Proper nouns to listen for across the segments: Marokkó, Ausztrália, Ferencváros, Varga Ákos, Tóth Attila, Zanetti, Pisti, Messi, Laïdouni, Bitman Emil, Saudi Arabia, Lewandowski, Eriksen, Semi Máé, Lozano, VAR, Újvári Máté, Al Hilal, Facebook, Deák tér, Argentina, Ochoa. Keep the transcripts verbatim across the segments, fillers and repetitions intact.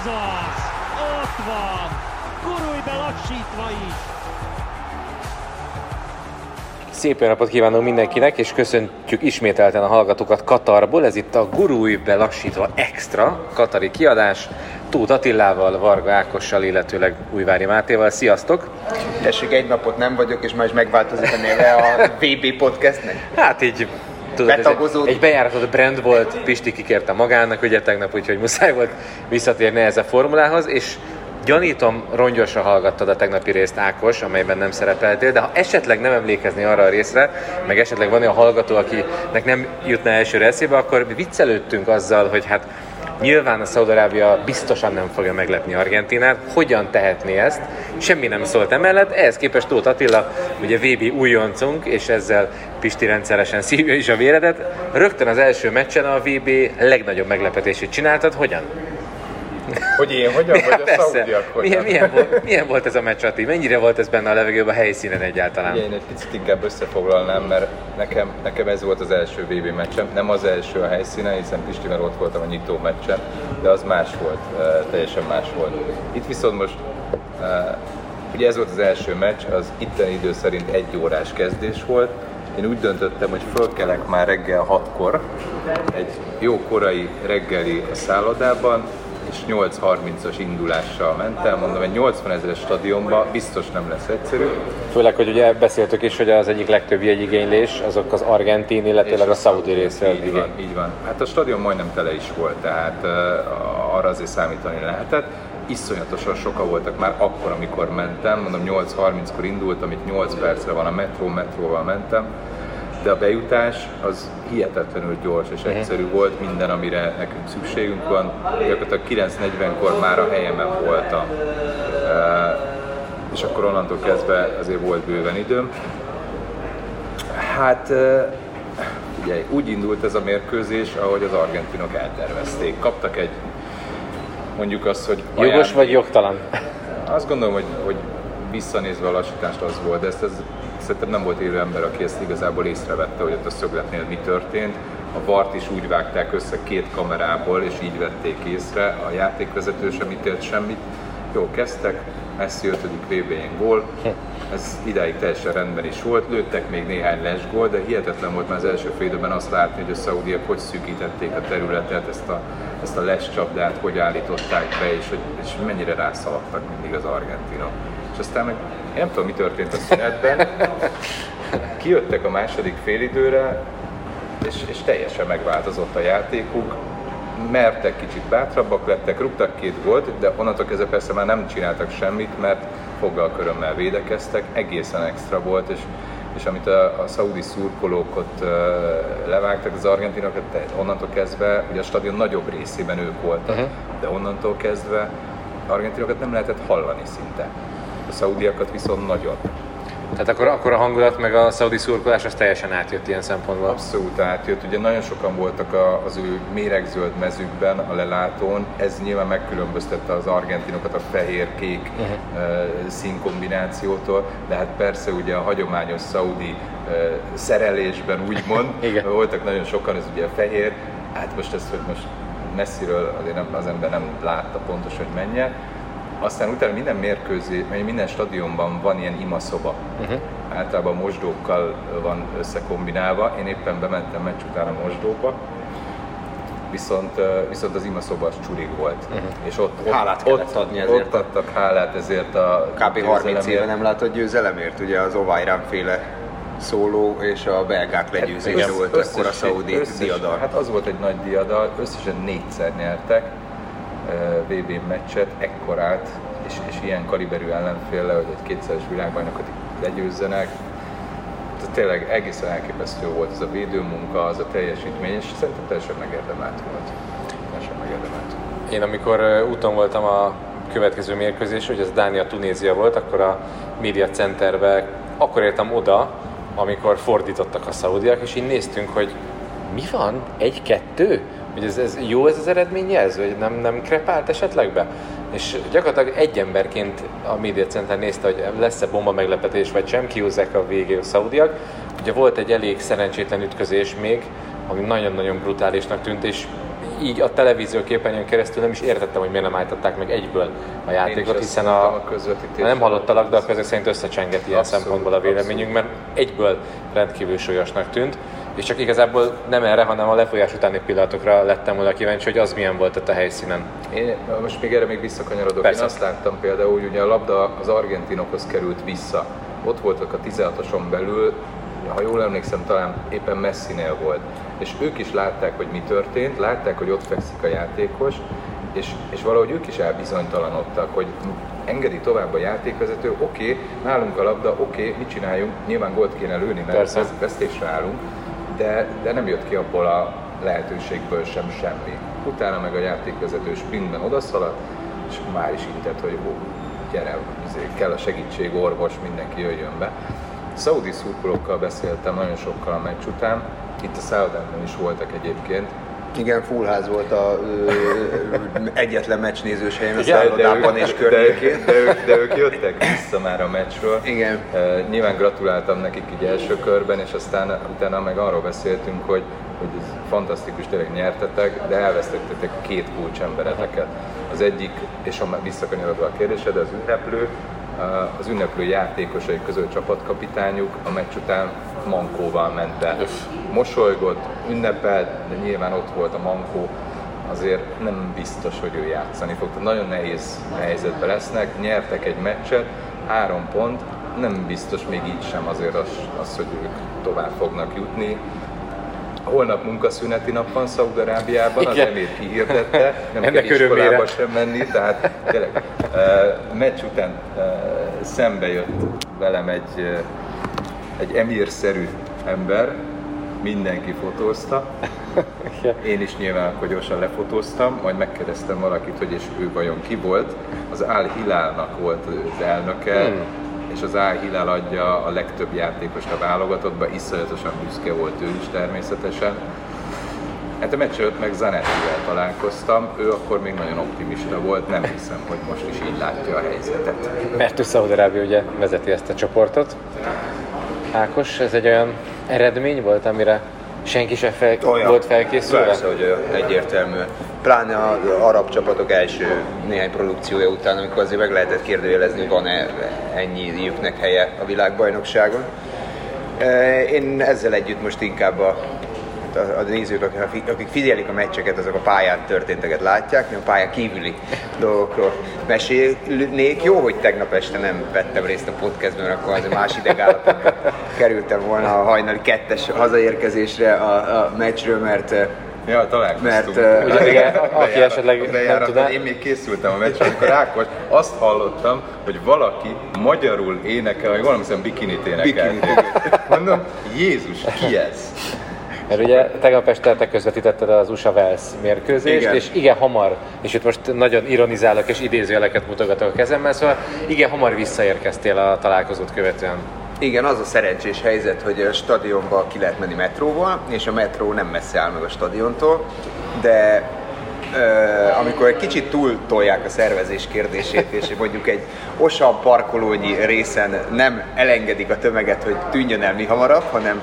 ez az! Ott van! Gurulj be lassítva is! Szép jó napot kívánunk mindenkinek, és köszöntjük ismételten a hallgatókat Katarból. Ez itt a Gurulj be lassítva extra katari kiadás. Tóth Attilával, Varga Ákossal, illetőleg Újvári Mátéval. Sziasztok! Tessék, egy napot nem vagyok, és már is megváltozik a neve a vé bé Podcastnek. Hát így, tudod, egy, egy bejáratott brand volt, Pisti kikérte magának, ugye tegnap, úgyhogy muszáj volt visszatérni ehhez a formulához, és gyanítom, rongyosan hallgattad a tegnapi részt, Ákos, amelyben nem szerepeltél, de ha esetleg nem emlékezni arra a részre, meg esetleg van olyan hallgató, akinek nem jutna elsőre eszébe, akkor viccelődtünk azzal, hogy hát nyilván a Saudi Arabia biztosan nem fogja meglepni Argentinát, hogyan tehetné ezt, semmi nem szólt emellett, ehhez képest Tóth Attila, ugye vé bé újoncunk, és ezzel Pisti rendszeresen szívja is a véredet, rögtön az első meccsen a vé bé legnagyobb meglepetését csináltad, hogyan? Hogy én hogyan, vagy ja, a szaudiak hogyan? Milyen, milyen, volt, milyen volt ez a meccs, Ati? Mennyire volt ez benne a levegőben, a helyszínen egyáltalán? Ugye, én egy picit inkább összefoglalnám, mert nekem, nekem ez volt az első vé bé meccsem. Nem az első a helyszínen, hiszen Pistivel ott voltam a nyitó meccsen, de az más volt, teljesen más volt. Itt viszont most, ugye ez volt az első meccs, az itteni idő szerint egy órás kezdés volt. Én úgy döntöttem, hogy fölkelek már reggel hatkor, egy jó korai reggeli a szállodában, és nyolc harmincas indulással mentem, mondom, egy nyolcvanezeres stadionban biztos nem lesz egyszerű. Főleg, hogy ugye beszéltük is, hogy az egyik legtöbb jegyigénylés azok az argentin, illetőleg a szaudi részről. Így van, így van. Hát a stadion majdnem tele is volt, tehát uh, arra azért számítani lehetett. Iszonyatosan sokan voltak már akkor, amikor mentem, mondom nyolc harminckor indultam, itt nyolc percre van a metró, metróval mentem. De a bejutás az hihetetlenül gyors és egyszerű volt, minden, amire nekünk szükségünk van. Gyakorlatilag kilenc negyvenkor már a helyemen voltam. És akkor onnantól kezdve azért volt bőven időm. Hát ugye úgy indult ez a mérkőzés, ahogy az argentinok eltervezték. Kaptak egy, mondjuk azt, hogy... Jogos ajánl... vagy jogtalan? Azt gondolom, hogy, hogy visszanézve a lassítást az volt, de ezt ez szerintem nem volt élő ember, aki ezt igazából észrevette, hogy ott a szögletnél mi történt. A vart is úgy vágták össze két kamerából, és így vették észre. A játékvezető sem ítélt semmit. Jó, kezdtek. Messi ötödik vé bén gól. Ez idáig teljesen rendben is volt. Lőttek még néhány lesgól, de hihetetlen volt már az első fél időben azt látni, hogy a szaudiak hogy szűkítették a területet, ezt a, ezt a lescsapdát, hogy állították be, és, hogy, és mennyire rászaladtak mindig az argentinok. És aztán meg én nem tudom, mi történt a szünetben, kijöttek a második félidőre, és, és teljesen megváltozott a játékuk, mertek, kicsit bátrabbak lettek, rúgtak két gólt, de onnantól kezdve persze már nem csináltak semmit, mert foggalkörömmel védekeztek, egészen extra volt, és, és amit a, a szaudi szurkolók ott uh, levágtak az argentinokat, onnantól kezdve, ugye a stadion nagyobb részében ők voltak, uh-huh. de onnantól kezdve argentinokat nem lehetett hallani szinte. A szaudiakat viszont nagyon. Tehát akkor, akkor a hangulat meg a szaudi szurkolás az teljesen átjött ilyen szempontból? Abszolút átjött. Ugye nagyon sokan voltak a, az ő méregzöld mezükben, a lelátón. Ez nyilván megkülönböztette az argentinokat a fehér-kék uh-huh. színkombinációtól, de hát persze ugye a hagyományos szaudi uh, szerelésben úgymond voltak nagyon sokan, ez ugye a fehér. Hát most ezt, hogy most messziről azért nem, az ember nem látta pontos, hogy menjen. Aztán utána minden mérkőzés, minden stadionban van ilyen imaszoba. Uh-huh. Általában mosdókkal van összekombinálva. Én éppen bementem meccs után a mosdóba, viszont, viszont az imaszoba az csurig volt. Uh-huh. És ott, ott, hálát kellett adni ezért. Ott adtak hálát ezért a kb. harminc éve nem látott győzelemért, ugye az Ovajrán féle szóló és a belgák legyőzése hát, volt összes, akkor a szaudi diadal. Hát az volt egy nagy diadal, összesen négyszer nyertek vé bé meccset ekkorát, és, és ilyen kaliberű ellenféle, hogy egy kétszeres világbajnokot legyőzzenek. Tehát tényleg egészen elképesztő volt ez a védőmunka, az a teljesítmény, és szerintem teljesen megérdemelt volt. Teljesen megérdemelt. Én amikor úton voltam a következő mérkőzés, hogy ez Dánia-Tunézia volt, akkor a Media Centerbe, akkor értem oda, amikor fordítottak a szaudiak, és így néztünk, hogy mi van? Egy-kettő? Hogy ez, ez jó ez az eredményjelző, hogy nem, nem krepált esetleg be? És gyakorlatilag egy emberként a Media Center nézte, hogy lesz-e bomba meglepetés, vagy sem, kiúzzák a végén a szaudiak. Ugye volt egy elég szerencsétlen ütközés még, ami nagyon-nagyon brutálisnak tűnt, és így a televízió képernyőn keresztül nem is értettem, hogy miért nem állították meg egyből a játékot, hiszen a, a nem hallottalak, de a közök szerint összecsengett ilyen abszolút, szempontból a véleményünk, mert egyből rendkívül súlyosnak tűnt, és csak igazából nem erre, hanem a lefolyás utáni pillanatokra lettem volna kíváncsi, hogy az milyen volt ott a helyszínen. Én most még erre még visszakanyarodok, persze. Én azt láttam például, hogy a labda az argentinokhoz került vissza. Ott voltak a tizenhatoson belül, ha jól emlékszem, talán éppen Messinél volt. És ők is látták, hogy mi történt, látták, hogy ott fekszik a játékos, és, és valahogy ők is elbizonytalanodtak, hogy engedi tovább a játékvezető, oké, okay, nálunk a labda, oké, okay, mit csináljunk, nyilván gólt kéne lőni, mert vesztésre állunk, de, de nem jött ki abból a lehetőségből sem semmi. Utána meg a játékvezető sprintben odaszaladt, és már is intett, hogy ó, gyere, kell a segítség, orvos, mindenki jöjjön be. Szaudi szurkolókkal beszéltem nagyon sokkal a meccs után, itt a szállodában is voltak egyébként. Igen, full ház volt a ö, egyetlen meccsnézős helyen a szállodában és környékén. De, de, ők, de ők jöttek vissza már a meccsről. Igen. E, nyilván gratuláltam nekik így első körben, és aztán utána meg arról beszéltünk, hogy, hogy ez fantasztikus, tényleg nyertetek, de elvesztettetek két kulcsembereteket. Az egyik, és ha visszakanyarodva a kérdésed, az ünneplő, az ünneplő játékosai közül csapatkapitányuk a meccs után mankóval ment el. Mosolygott, ünnepelt, de nyilván ott volt a mankó, azért nem biztos, hogy ő játszani fog. Nagyon nehéz helyzetben lesznek, nyertek egy meccset, három pont, nem biztos még így sem azért az, az hogy ők tovább fognak jutni. Holnap munkaszüneti nap van Saudi Arábiában, az emír kihirdette, nem kell iskolába sem menni, tehát tényleg meccs után szembe jött velem egy, egy emírszerű ember, mindenki fotózta, én is nyilván akkor gyorsan lefotóztam, majd megkérdeztem valakit, hogy és ő vajon ki volt, az Al Hilalnak volt az elnöke, hmm. és az Al Hilal adja a legtöbb játékost a válogatottba, iszonyatosan büszke volt ő is természetesen. Hát a meccs előtt meg Zanettivel találkoztam, ő akkor még nagyon optimista volt, nem hiszem, hogy most is így látja a helyzetet. Mert ő Saudi Arabia ugye vezeti ezt a csoportot. Ákos, ez egy olyan eredmény volt, amire senki sem fel... volt felkészülve? Persze, hogy egyértelmű. Pláne az arab csapatok első néhány produkciója után, amikor azért meg lehetett kérdőjelezni, hogy van-e ennyiüknek helye a világbajnokságon. Én ezzel együtt most inkább a, a nézők, akik figyelik a meccseket, azok a pályán történteket látják, nem a pályán kívüli dolgokról mesélnék. Jó, hogy tegnap este nem vettem részt a podcastben, akkor az más idegállapotban kerültem volna a hajnali kettes hazaérkezésre a, a meccsről, mert ja, találkoztunk. Mert, uh, ugye, igen, aki esetleg nem tudná. Én még készültem a meccsre, amikor Ákos, azt hallottam, hogy valaki magyarul énekel, vagy valami hiszem bikinit énekel. Mondom, Jézus, ki ez? Mert ugye tegnap este te közvetítetted az u es á Wales mérkőzést, igen. És igen hamar, és itt most nagyon ironizálok és idézőjeleket mutogatok a kezemmel, szóval igen hamar visszaérkeztél a találkozót követően. Igen, az a szerencsés helyzet, hogy a stadionba ki lehet menni metróval, és a metró nem messze áll meg a stadiontól, de euh, amikor egy kicsit túltolják a szervezés kérdését, és mondjuk egy osan parkolónyi részen nem elengedik a tömeget, hogy tűnjön el mi hamarabb, hanem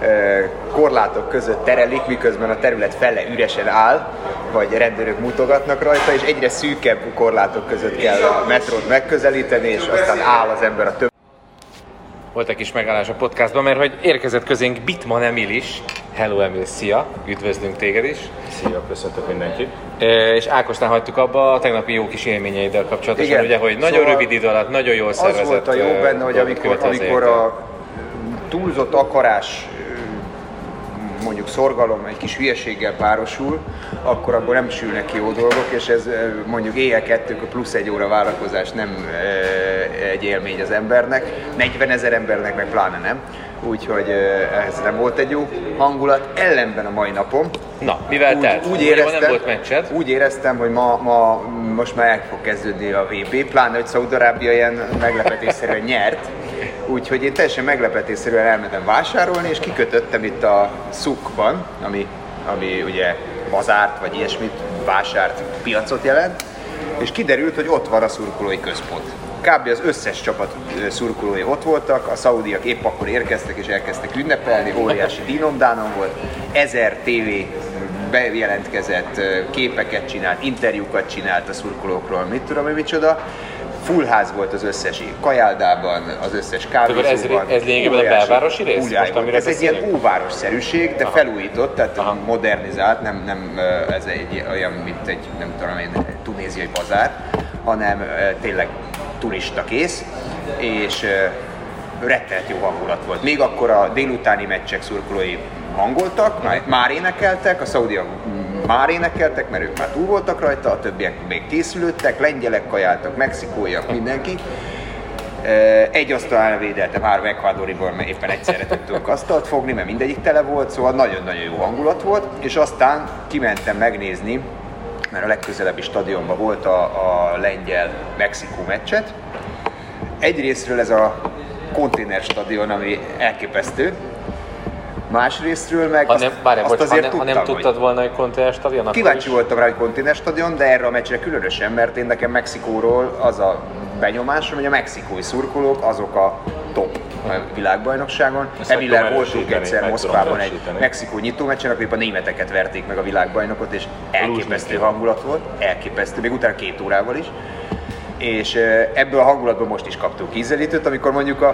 euh, korlátok között terelik, miközben a terület fele üresen áll, vagy rendőrök mutogatnak rajta, és egyre szűkebb korlátok között kell a metrót megközelíteni, és aztán áll az ember a tömeget. Volt egy kis megállás a podcastban, mert hogy érkezett közénk Bitman Emil is. Hello Emil, szia! Üdvözlünk téged is! Szia, köszöntök mindenkit! E, és Ákosnál hagytuk abba a tegnapi jó kis élményeiddel kapcsolatosan, igen. Ugye, hogy nagyon szóval rövid idő alatt, nagyon jól szervezett. Az volt a jó benne, hogy amikor, amikor a túlzott akarás, mondjuk szorgalom egy kis hülyeséggel párosul, akkor abból nem sülnek ki jó dolgok, és ez mondjuk éjjel kettők a plusz egy óra várakozás nem egy élmény az embernek, negyvenezer embernek meg pláne nem, úgyhogy ez nem volt egy jó hangulat, ellenben a mai napom. Na, mivel telt? Úgy, úgy, úgy éreztem, hogy ma, ma most már el fog kezdődni a vé bé, pláne, hogy Szaúd Arábia ilyen meglepetésszerűen nyert, úgyhogy én teljesen meglepetésszerűen elmentem vásárolni, és kikötöttem itt a szukban, ami, ami ugye bazárt vagy ilyesmit, vásárt piacot jelent, és kiderült, hogy ott van a szurkolói központ. Kb. Az összes csapat szurkolói ott voltak, a szaudiak épp akkor érkeztek és elkezdtek ünnepelni, óriási dínomdánom volt, ezer tévé bejelentkezett, képeket csinált, interjúkat csinált a szurkolókról, mit tudom, hogy micsoda. Full ház volt az összes kajáldában, az összes kávézóban. Ez, ez lényegében a belvárosi rész? Most, amire ez egy ilyen óvárosszerűség, de aha, felújított, tehát aha, modernizált, nem, nem ez egy olyan, mint egy, nem tudom én, tunéziai bazár, hanem tényleg turista kész, és rettelt jó hangulat volt. Még akkor a délutáni meccsek szurkolói hangoltak, már énekeltek, a szaudiak már énekeltek, mert ők már túl voltak rajta, a többiek még készülődtek, lengyelek kajáltak, mexikóiak, mindenki. Egy asztalán elvédeltem, három ekvádoriból, mert éppen egyszerre tudtunk asztalt fogni, mert mindegyik tele volt, szóval nagyon-nagyon jó hangulat volt, és aztán kimentem megnézni, mert a legközelebbi stadionban volt a, a lengyel-mexikó meccset. Egyrésztről ez a konténerstadion, ami elképesztő, másrésztről meg azt, nem, bárján, azt bocs, azért ha nem, tudtam, ha nem tudtad volna, hogy konténerstadion? Kíváncsi voltam rá, hogy konténerstadion, de erre a meccsre különösen, mert én nekem Mexikóról az a benyomásom, hogy a mexikói szurkolók azok a top a világbajnokságon. Emillel voltunk egyszer Moszkvában egy mexikó nyitómeccsen, akkor épp a németeket verték meg a világbajnokot, és elképesztő hangulat volt, elképesztő, még utána két órával is. És ebből a hangulatból most is kaptunk ízelítőt, amikor mondjuk a,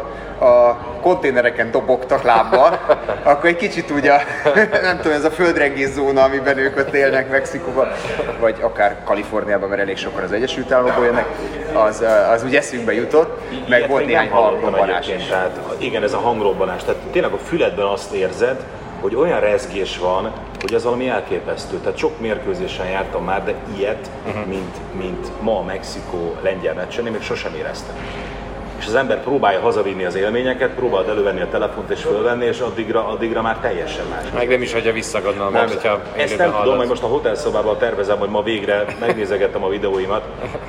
a konténereken dobogtak lábbal, akkor egy kicsit úgy a, nem tudom, ez a földrengés zóna, amiben ők ott élnek Mexikóban, vagy akár Kaliforniában, mert elég sokan az Egyesült Államokban jönnek, az, az úgy eszünkbe jutott, meg ilyet volt néhány hangrobbanás is. Tehát, igen, ez a hangrobbanás, tehát tényleg a füledben azt érzed, hogy olyan rezgés van, hogy ez valami elképesztő. Tehát sok mérkőzésen jártam már, de ilyet, uh-huh. mint, mint ma a Mexikó-lengyel meccsen, én még sosem éreztem. És az ember próbálja hazavinni az élményeket, próbál elővenni a telefont és fölvenni, és addigra, addigra már teljesen más. Meg nem is, hogyha visszagadnám most, hogyha ezt nem hallasz. Tudom, hogy most a hotelszobában tervezem, hogy ma végre megnézegettem a videóimat.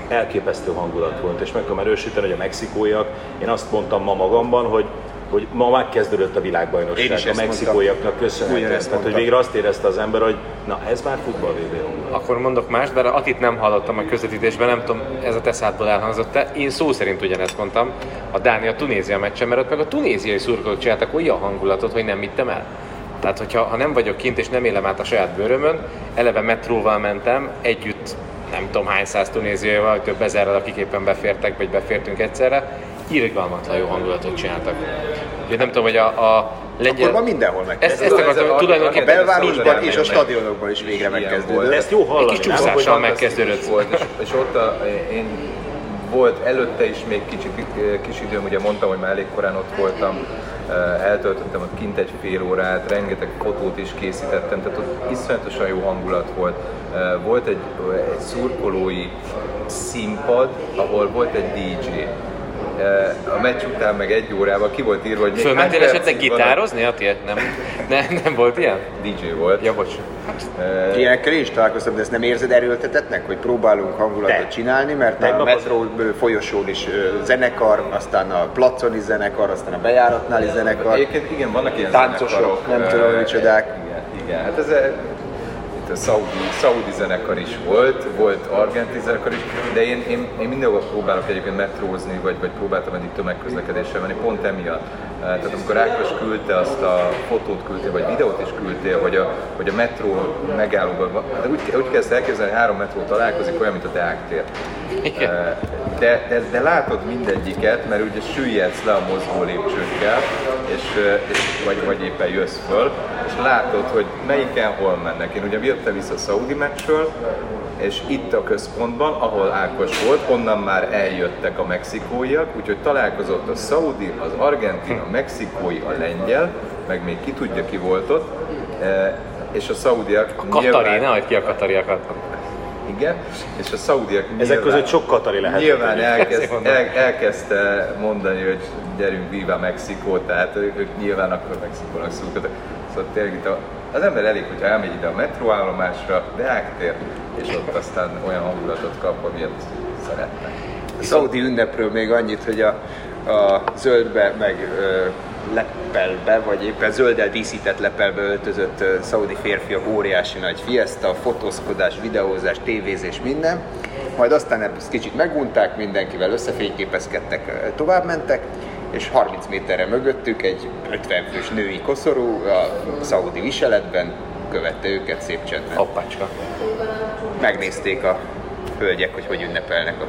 Elképesztő hangulat volt, és meg tudom erősíteni, hogy a mexikóiak, én azt mondtam ma magamban, hogy hogy ma már kezdődött a világbajnokság, a mexikóiaknak köszönhetően, tehát hogy végre azt érezte az ember, hogy na ez már futball vé bé. Akkor mondok más, de akit nem hallottam a közvetítésben, nem tudom, ez a te szádból elhangzott-e, én szó szerint ugyanezt mondtam a Dánia-Tunézia meccsen, mert ott meg a tunéziai szurkolók csináltak olyan hangulatot, hogy nem hittem el. Tehát hogyha ha nem vagyok kint és nem élem át a saját bőrömön, eleve metróval mentem, együtt nem tudom hány száz tunéziaival, vagy több ezerrel, akik éppen befértek, vagy befértünk egyszerre, irgalmatlan jó hangulatot csináltak. Én nem tudom, hogy a, a lengyel... Akkor ma mindenhol megkezdődött. Ezt, ezt akartam, tulajdonképpen... A belvárosban és a stadionokban is végre megkezdődött. Ezt jó hallani. Egy kis csúszással megkezdődött. Volt, és, és ott a, én volt előtte is még kicsi, kis időm, ugye mondtam, hogy már elég korán ott voltam, eltöltöttem ott kint egy fél órát, rengeteg fotót is készítettem, tehát ott iszonyatosan jó hangulat volt. Volt egy, egy szurkolói színpad, ahol volt egy dé dzsé. A meccs után meg egy órával ki volt írva, hogy... Fölmentél esetleg gitározni, Ati? Nem. nem, nem volt ilyen? dé dzsé volt. Ja, bocs. E... Ilyenekkel is találkoztam, de ezt nem érzed erőltetetnek, hogy próbálunk hangulatot de. csinálni, mert de. a metró folyosón is zenekar, aztán a placon is zenekar, aztán a bejáratnál is zenekar. Egyébként igen, vannak ilyen táncosok, nem tudom, micsodák. Igen, igen. Hát ez a... A szaudi, szaudi zenekar is volt, volt argentin zenekar is, de én, én, én mindenhol próbálok egyébként metrózni, vagy, vagy próbáltam eddig tömegközlekedéssel menni, pont emiatt. Tehát amikor Ákos küldte azt a fotót küldtél, vagy videót is küldtél, hogy a, hogy a metró megállóban, de úgy, úgy kezdte elképzelni, hogy három metró találkozik, olyan, mint a Deák tér. De, de, de látod mindegyiket, mert ugye süllyedsz le a mozgó lépcsőkkel, és, és, vagy, vagy éppen jössz föl, és látod, hogy melyiken hol mennek. Én ugye jöttem vissza a szaudi meccsről, és itt a központban, ahol Ákos volt, onnan már eljöttek a mexikóiak, úgyhogy találkozott a szaudi, az argentin, a mexikói, a lengyel, meg még ki tudja ki volt ott, és a szaudiak... A katari, nyilván... ne hagyd ki a katariakat! Igen, és a szaudiak nyilván... Ezek között sok katari lehet. Nyilván elkezd, el, elkezdte mondani, hogy gyerünk, viva Mexikó, tehát ők nyilván akkor Mexikónak szurkoltak. Szóval tényleg itt a... Az ember elég, hogyha elmegy ide a metróállomásra, Deák tér, és ott aztán olyan hangulatot kap, amilyet szeretne. A szaudi ünnepről még annyit, hogy a, a zöldbe, meg ö, leppelbe, vagy éppen zölddel díszített leppelbe öltözött ö, szaudi férfiak óriási nagy fiesta, fotózkodás, videózás, tévézés, minden. Majd aztán ezt kicsit megunták, mindenkivel összefényképezkedtek, továbbmentek, és harminc méterre mögöttük egy ötven fős női koszorú a szaudi viseletben, követte őket szép csendben. Hoppácska. Megnézték a hölgyek, hogy hogy ünnepelnek a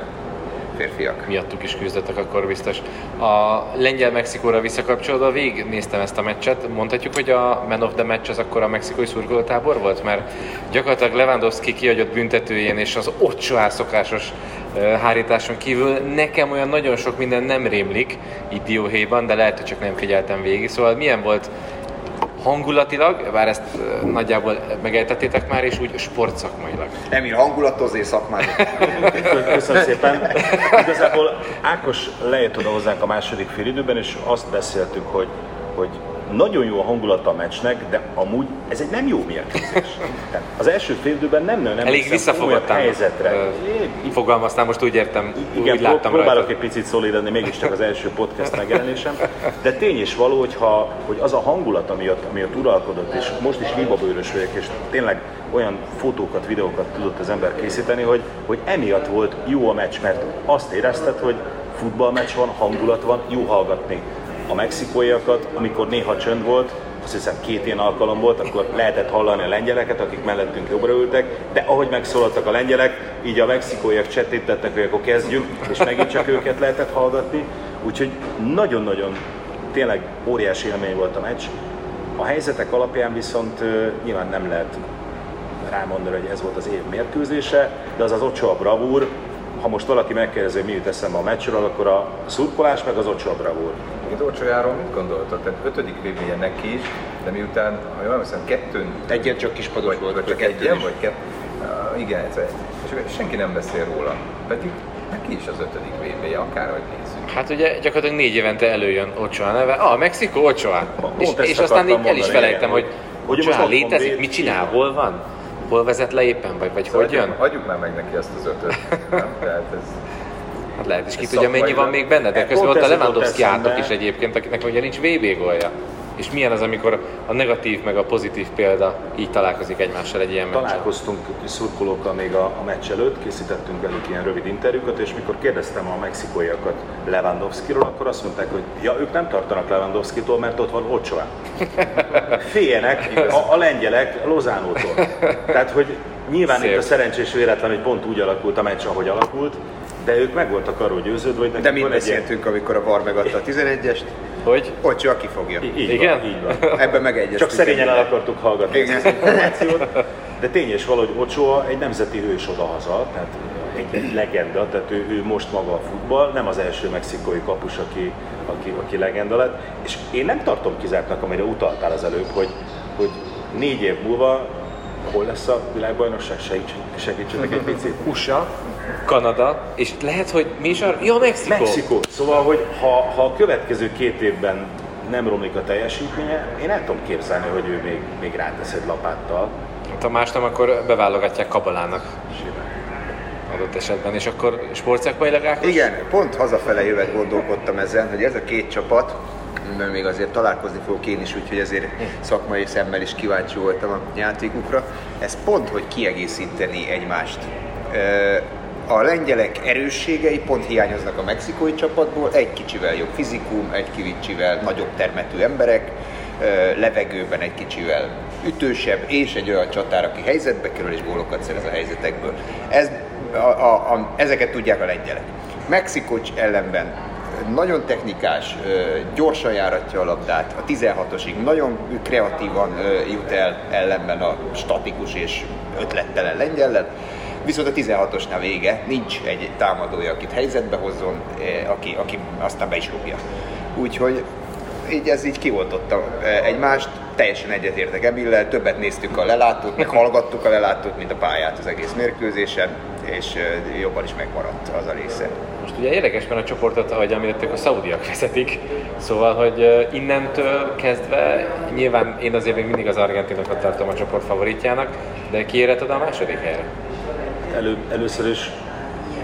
férfiak. Miattuk is küzdöttek, akkor biztos. A Lengyel-Mexikóra visszakapcsolódva végignéztem ezt a meccset. Mondhatjuk, hogy a Man of the Match az akkor a mexikói szurkolótábor volt? Mert gyakorlatilag Lewandowski kiadott büntetőjén és az Ochoa szokásos hárításon kívül nekem olyan nagyon sok minden nem rémlik itt dióhéjban, de lehet, hogy csak nem figyeltem végig. Szóval milyen volt hangulatilag, bár ezt nagyjából megejtettétek már, és úgy sportszakmailag. Emil, hangulatozé szakmád. Köszönöm szépen. Igazából Ákos lejött oda hozzánk a második fél időben, és azt beszéltük, hogy, hogy nagyon jó a hangulata a meccsnek, de amúgy ez egy nem jó mérkőzés. Az első fél időben nem nagyon emlékszem olyan helyzetre. Fogalmaztál, most úgy értem, igen, úgy láttam rajta. Próbálok egy picit szólítani, mégiscsak az első podcast megjelenésem, de tény és való, hogyha, hogy az a hangulat, ami ott, ami ott uralkodott, és most is libabőrös vagyok, és tényleg olyan fotókat, videókat tudott az ember készíteni, hogy, hogy emiatt volt jó a meccs, mert azt érezted, hogy futballmeccs van, hangulat van, jó hallgatni a mexikóiakat, amikor néha csönd volt, azt hiszem két ilyen alkalom volt, akkor lehetett hallani a lengyeleket, akik mellettünk jobbra ültek, de ahogy megszólaltak a lengyelek, így a mexikóiak csettét tettek, hogy akkor kezdjük, és megint csak őket lehetett hallgatni, úgyhogy nagyon-nagyon tényleg óriási élmény volt a meccs. A helyzetek alapján viszont uh, nyilván nem lehet rámondani, hogy ez volt az év mérkőzése, de az az Ochoa bravúr, ha most valaki megkérdezi, hogy mi jut eszembe a meccsről, akkor a szurkolás meg az Ochoa bravúr. Itt Ochoáról mit gondoltad? Tehát ötödik védője neki is, de miután, ha jól hiszem, kettőn... Egyen csak kispados volt, vagy csak egyen, vagy kettőn uh, igen, egyszer. És senki nem beszél róla, pedig neki is az ötödik vé bé, akárhogy nézzük. Hát ugye gyakorlatilag négy évente előjön Ochoa neve. Ah, Mexikó Ochoa! És, és aztán így el is felejtem, hogy Ochoa létezik, mit csinál, hol van? Hol vezet le éppen, vagy, vagy szóval hogy jön? Hagyjuk már meg neki azt az ötöt. Hát lehet, és ki tudja, mennyi van még benne, de közben ott a Lewandowski átok is egyébként, akinek ugye nincs vé bé-gólja. És milyen az, amikor a negatív meg a pozitív példa így találkozik egymással egy ilyen meccsen? Találkoztunk szurkolókkal még a, a meccs előtt, készítettünk velük ilyen rövid interjúkat, és mikor kérdeztem a mexikóiakat Lewandowskiról, akkor azt mondták, hogy ja, ők nem tartanak Lewandowskitól, mert ott van Ochoa. Féljenek a, a lengyelek Lozanótól. Tehát, hogy nyilván szép. Itt a szerencsés véletlen, hogy pont úgy alakult a meccs, ahogy alakult, de ők meg voltak arról győződve, hogy nekik. De mit beszéltünk, egy... amikor a VAR megadta a tizenegyest? Hogy? Ochoa kifogja. I- így igen? Van, így van. Ebben megegyeztünk. Csak szerényen el akartuk hallgatni ezt az információt. De tény és valahogy Ochoa egy nemzeti hős odahaza, tehát egy legenda, tehát ő, ő most maga a futball, nem az első mexikói kapus, aki, aki, aki legenda lett. És én nem tartom kizártnak, amire utaltál az előbb, hogy, hogy négy év múlva hol lesz a világbajnokság, segítsenek egy picit. u es á, Kanada, és lehet, hogy mi is arra? Ja, Mexikó! Mexikó! Szóval, hogy ha, ha a következő két évben nem romlik a teljesítménye, én el tudom képzelni, hogy ő még, még rátesz egy lapáttal. Ha más nem, akkor beválogatják kabalának. Simán. Adott esetben, és akkor sportszakmailag Ákos? Igen, pont hazafele jövet gondolkodtam ezen, hogy ez a két csapat, mert még azért találkozni fogok én is, úgyhogy azért szakmai szemmel is kíváncsi voltam a játékukra. Ez pont, hogy kiegészíteni egymást. A lengyelek erősségei pont hiányoznak a mexikói csapatból, egy kicsivel jobb fizikum, egy kicsivel nagyobb termetű emberek, levegőben egy kicsivel ütősebb, és egy olyan csatár, aki helyzetbe kerül és gólokat szerez a helyzetekből. Ez, a, a, a, ezeket tudják a lengyelek. Mexikó ellenben nagyon technikás, gyorsan járatja a labdát, a tizenhatosig nagyon kreatívan jut el ellenben a statikus és ötlettelen lengyellel, viszont a tizenhatosnál vége, nincs egy támadója, akit helyzetbe hozzon, aki, aki aztán be is rúgja. Úgyhogy így ez így kioltotta egymást, teljesen egyetértek Emillel, többet néztük a lelátót, meg hallgattuk a lelátót, mint a pályát az egész mérkőzésen, és jobban is megmaradt az a része. Most ugye érdekes, mert a csoportot, ahogy említettek, a szaudiak vezetik, szóval, hogy innentől kezdve, nyilván én azért még mindig az argentinokat tartom a csoport favoritjának, de kiérhet oda a második helyre? Elő, először is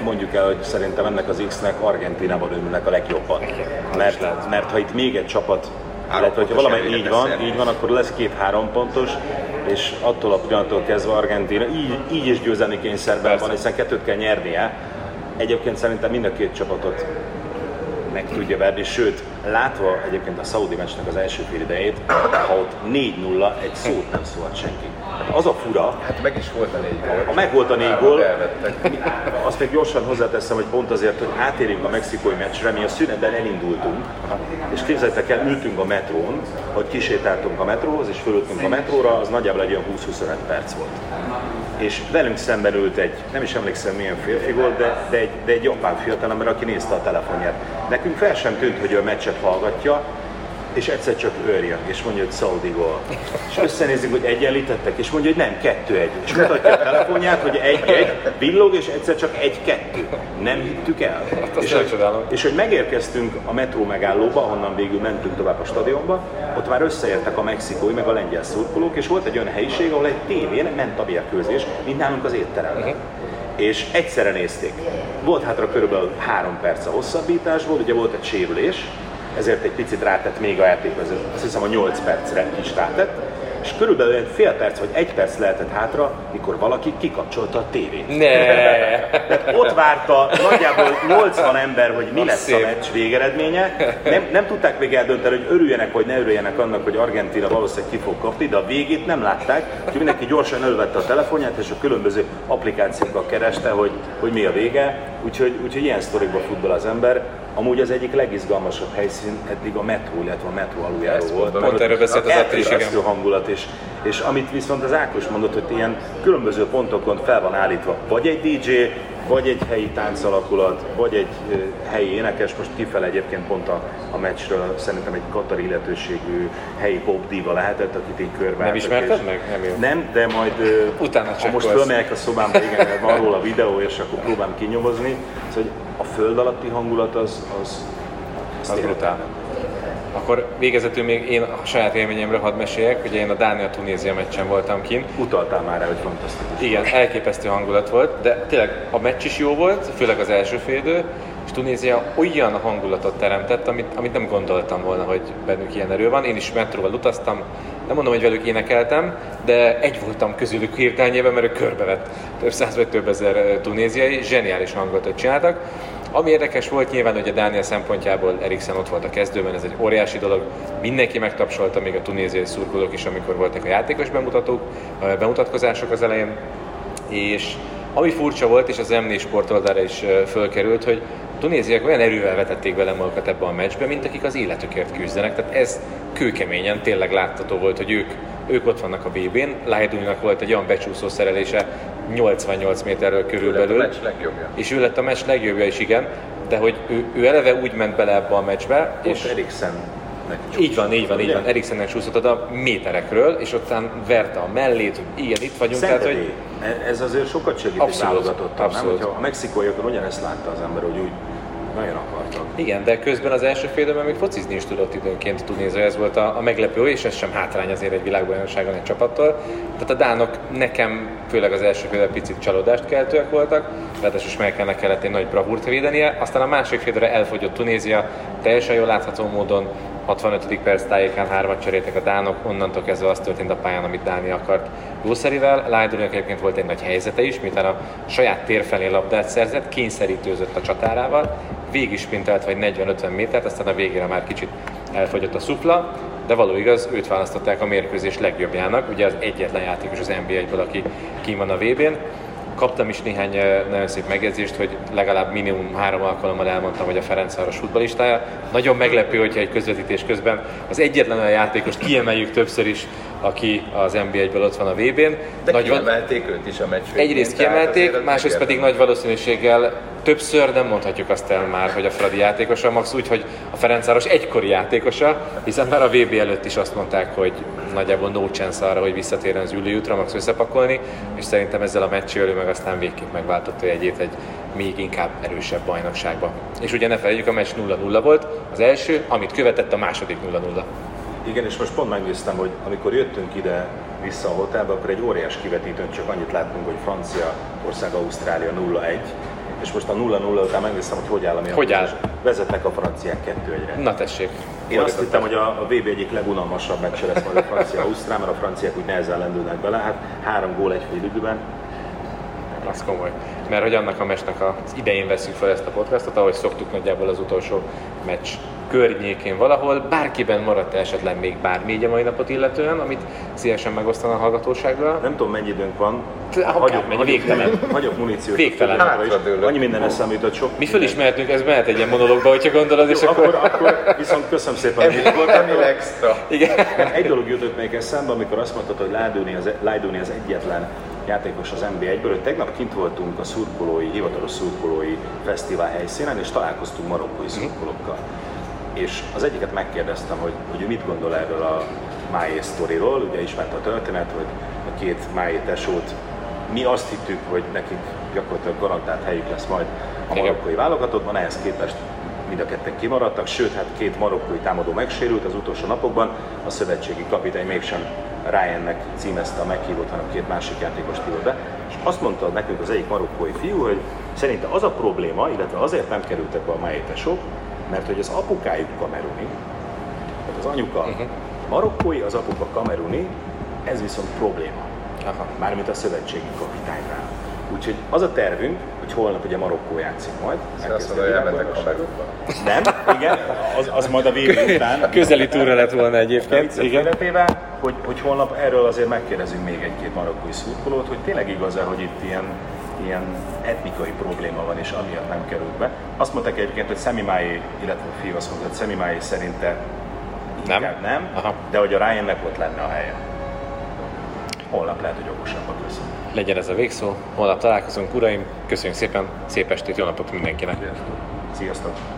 mondjuk el, hogy szerintem ennek az X-nek Argentinában örülnek a legjobban. Mert, mert ha itt még egy csapat, illetve ha valami így van, így van, akkor lesz két-három pontos, és attól a pillanattól kezdve Argentina így, így is győzelmi kényszerben van, hiszen kettőt kell nyernie. Egyébként szerintem mind a két csapatot meg tudja verni, sőt, látva egyébként a szaudi meccsnek az első fél idejét, ha ott négy nulla, egy szót nem szólt senki. Hát az a fura... Hát meg is volt a négy gól. Ha meg volt a négy gól, azt még gyorsan hozzáteszem, hogy pont azért, hogy átérünk a mexikói meccsre, mi a szünetben elindultunk, és képzeljétek el, ültünk a metrón, hogy kisétáltunk a metróhoz, és fölültünk a metróra, az nagyjából egy olyan húsz-huszonöt perc volt. És velünk szemben ült egy, nem is emlékszem milyen férfi volt, de, de, egy, de egy japán fiatalember, aki nézte a telefonját. Nekünk fel sem tűnt, hogy ő a meccset hallgatja, és egyszer csak őrjön, és mondja, hogy Saudi gól. És összenézzük, hogy egyenlítettek, és mondja, hogy nem, kettő-egy. És mutatja a telefonját, hogy egy-egy, villog, és egyszer csak egy-kettő. Nem hittük el. Hát és, hogy, és hogy megérkeztünk a metró megállóba, onnan végül mentünk tovább a stadionba, ott már összeértek a mexikói, meg a lengyel szurkolók, és volt egy olyan helyiség, ahol egy tévén ment a mérkőzés, mint nálunk az étteremben. Uh-huh. És egyszerre nézték. Volt hátra körülbelül három perc a hosszabbításból, ugye volt egy sérülés, ezért egy picit rátett még a játékhoz, azt hiszem a nyolc percre is rátett, és körülbelül egy fél perc vagy egy perc lehetett hátra, mikor valaki kikapcsolta a tévét. Ne. Ott várta nagyjából nyolcvan ember, hogy mi lesz a meccs végeredménye. Nem, nem tudták még eldönteni, hogy örüljenek vagy ne örüljenek annak, hogy Argentina valószínűleg ki fog kapni, de a végét nem látták, hogy mindenki gyorsan elővette a telefonját, és a különböző applikációkkal kereste, hogy, hogy mi a vége. Úgyhogy, úgyhogy ilyen sztorikba futbol az ember. Amúgy az egyik legizgalmasabb helyszín eddig a metró, illetve a metró aluljáró volt. Pont, pont erről beszélt az eltérő hangulat, és, és amit viszont az Ákos mondott, hogy ilyen különböző pontokon fel van állítva, vagy egy dé dzsé, vagy egy helyi táncalakulat, vagy egy uh, helyi énekes, most kifele egyébként pont a, a meccsről szerintem egy katari illetőségű helyi popdiva lehetett, akit így körbeálltak. Nem ismerted meg? Nem, nem, de majd uh, utána ha most fölmegyek a szobámba, igen, mert van róla videó, és akkor próbálom kinyomozni. Szóval a föld alatti hangulat az... Az, az, az brutál. Akkor végezetül még én a saját élményemről hadd meséljek, ugye én a Dánia-Tunézia meccsen voltam kint. Utaltál már rá, hogy fantasztikus. Igen, elképesztő hangulat volt, de tényleg a meccs is jó volt, főleg az első félidő, és Tunézia olyan hangulatot teremtett, amit, amit nem gondoltam volna, hogy bennük ilyen erő van. Én is metróval utaztam, nem mondom, hogy velük énekeltem, de egy voltam közülük hirtelnyében, mert ő körbevett több száz vagy több ezer tunéziai, zseniális hangulatot csináltak. Ami érdekes volt nyilván, hogy a Dániel szempontjából Eriksen ott volt a kezdőben, ez egy óriási dolog. Mindenki megtapsolta, még a tunéziai szurkolók is, amikor voltak a játékos bemutatók, bemutatkozások az elején. És ami furcsa volt, és az em négy Sport oldalára is fölkerült, hogy a tunéziak olyan erővel vetették vele magukat ebbe a meccsbe, mint akik az életükért küzdenek. Tehát ez kőkeményen tényleg látható volt, hogy ők, ők ott vannak a vé bén. Laïdouninak volt egy olyan becsúszó szerelése, nyolcvannyolc méterről körülbelül, és ő lett a meccs legjobbja is, igen, de hogy ő, ő eleve úgy ment bele ebbe a meccsbe, ott és Eriksennek csúszott. Így van, így van, így van, Eriksennek csúszott a méterekről, és aztán verte a mellét, igen, itt vagyunk, Szentedi. Tehát hogy... Ez azért sokat segít, hogy válogatottam, nem? Hogyha a mexikóiakon ugyanezt látta az ember, hogy úgy nagyon akartak. Igen, de közben az első fél időben még focizni is tudott időnként Tunézia, ez volt a, a meglepő, és ez sem hátrány azért egy világbajnokságon egy csapattól. Tehát a dánok nekem, főleg az első fél picit csalódást keltőek voltak, ráadásul Smelkennek kellett egy nagy bravúrt védenie, aztán a másik félre elfogyott Tunézia, teljesen jól látható módon, hatvanötödik perc tájékán hármat cseréltek a dánok, onnantól kezdve az történt a pályán, amit Dánia akart gószerével. Laïdouninak egyébként volt egy nagy helyzete is, miután a saját tér felé labdát szerzett, kényszerítőzött a csatárával, végig sprintelt vagy negyven-ötven métert, aztán a végére már kicsit elfogyott a szupla, de való igaz, őt választották a mérkőzés legjobbjának, ugye az egyetlen játékos az en bé á-ből, aki kín van a vé bén. Kaptam is néhány nagyon szép megjegyzést, hogy legalább minimum három alkalommal elmondtam, hogy a Ferencváros futballistája. Nagyon meglepő, hogyha egy közvetítés közben az egyetlen olyan játékost kiemeljük többször is, aki az en bé á-ből ott van a vé bén. De nagy kiemelték van... őt is a meccs végén. Egyrészt kiemelték, másrészt pedig nagy valószínűséggel többször nem mondhatjuk azt el már, hogy a Fradi játékosa, max úgy, hogy a Ferencváros egykori játékosa, hiszen már a vé bé előtt is azt mondták, hogy nagyjából no chance arra, hogy visszatérjen az ülőjútra, max összepakolni, és szerintem ezzel a meccsel ő meg aztán végképp megváltotta jegyét egy még inkább erősebb bajnokságba. És ugye ne felejtjük, a meccs nulla nulla volt az első, amit követett a második nulla nulla. Igen, és most pont megnéztem, hogy amikor jöttünk ide vissza a hotelbe, akkor egy óriás kivetítőn csak annyit láttunk, hogy Franciaország, Ausztrália nulla egy, és most a nulla nulla után megnéztem, hogy hogy áll a mi hogy áll? Vezetnek a franciák kettő egyre. Na tessék. Én azt hittem, hogy a vé bé egyik legunalmasabb meccse lesz majd a francia-ausztrál, mert a franciák úgy nehezen lendülnek bele, hát három gól egy fél időben. Az komoly. mert hogy annak a meccsnek az idején veszünk fel ezt a podcastot, ahogy szoktuk nagyjából az utolsó meccs környékén valahol. Bárkiben maradt esetleg még bármi így a mai napot illetően, amit szívesen megosztaná a hallgatósággal? Nem tudom, mennyi időnk van. Hagyok, megy, végtelen. Hagyok muníciót. Végtelen. Annyi minden eszembe jutott, sok. Mi fölismerhetünk, ez mehet egy ilyen monológba, hogyha gondolod, és akkor... akkor viszont köszönöm szépen, hogy itt voltam. Egy dolog jutott még eszembe, amikor azt mondtad, hogy Laïdouni az egyetlen játékos az en bé egyből, hogy tegnap kint voltunk a szurkolói, hivatalos szurkolói fesztivál helyszínen, és találkoztunk marokkói szurkolókkal. És az egyiket megkérdeztem, hogy, hogy mit gondol erről a Máé sztoriról, ugye ismert a történet, hogy a két Máé tesót, mi azt hittük, hogy nekik gyakorlatilag garantált helyük lesz majd a marokkói válogatottban, ehhez képest mind a ketten kimaradtak, sőt, hát két marokkói támadó megsérült az utolsó napokban, a szövetségi kapitány mégsem Ryannek címezte a meghívót, hanem két másik játékost hívott be. És azt mondta nekünk az egyik marokkói fiú, hogy szerinte az a probléma, illetve azért nem kerültek be a Máé tesók, mert hogy az apukájuk kameruni, tehát az anyuka uh-huh. marokkói, az apuka kameruni, ez viszont probléma. Aha. Mármint a szövetségi kapitánynál. Úgyhogy az a tervünk, hogy holnap ugye Marokkó játszik majd. Szóval azt mondod, hogy elmentek kamerunba. Nem, igen, az, az majd a vé bé után. A közeli túra lett volna egyébként. Életével, hogy, hogy holnap erről azért megkérdezünk még egy-két marokkói szurkolót, hogy tényleg igaz-e, hogy itt ilyen ilyen etnikai probléma van, és amiatt nem került be. Azt mondták egyébként, hogy Semi Máé, illetve a fiú azt mondta, hogy Semi Máé szerinte nem, nem de hogy a Ryannek ott lenne a helye. Holnap lehet, hogy okosabbak leszünk. Legyen ez a végszó, holnap találkozunk, uraim, köszönjük szépen, szép estét, jó napot mindenkinek! Sziasztok!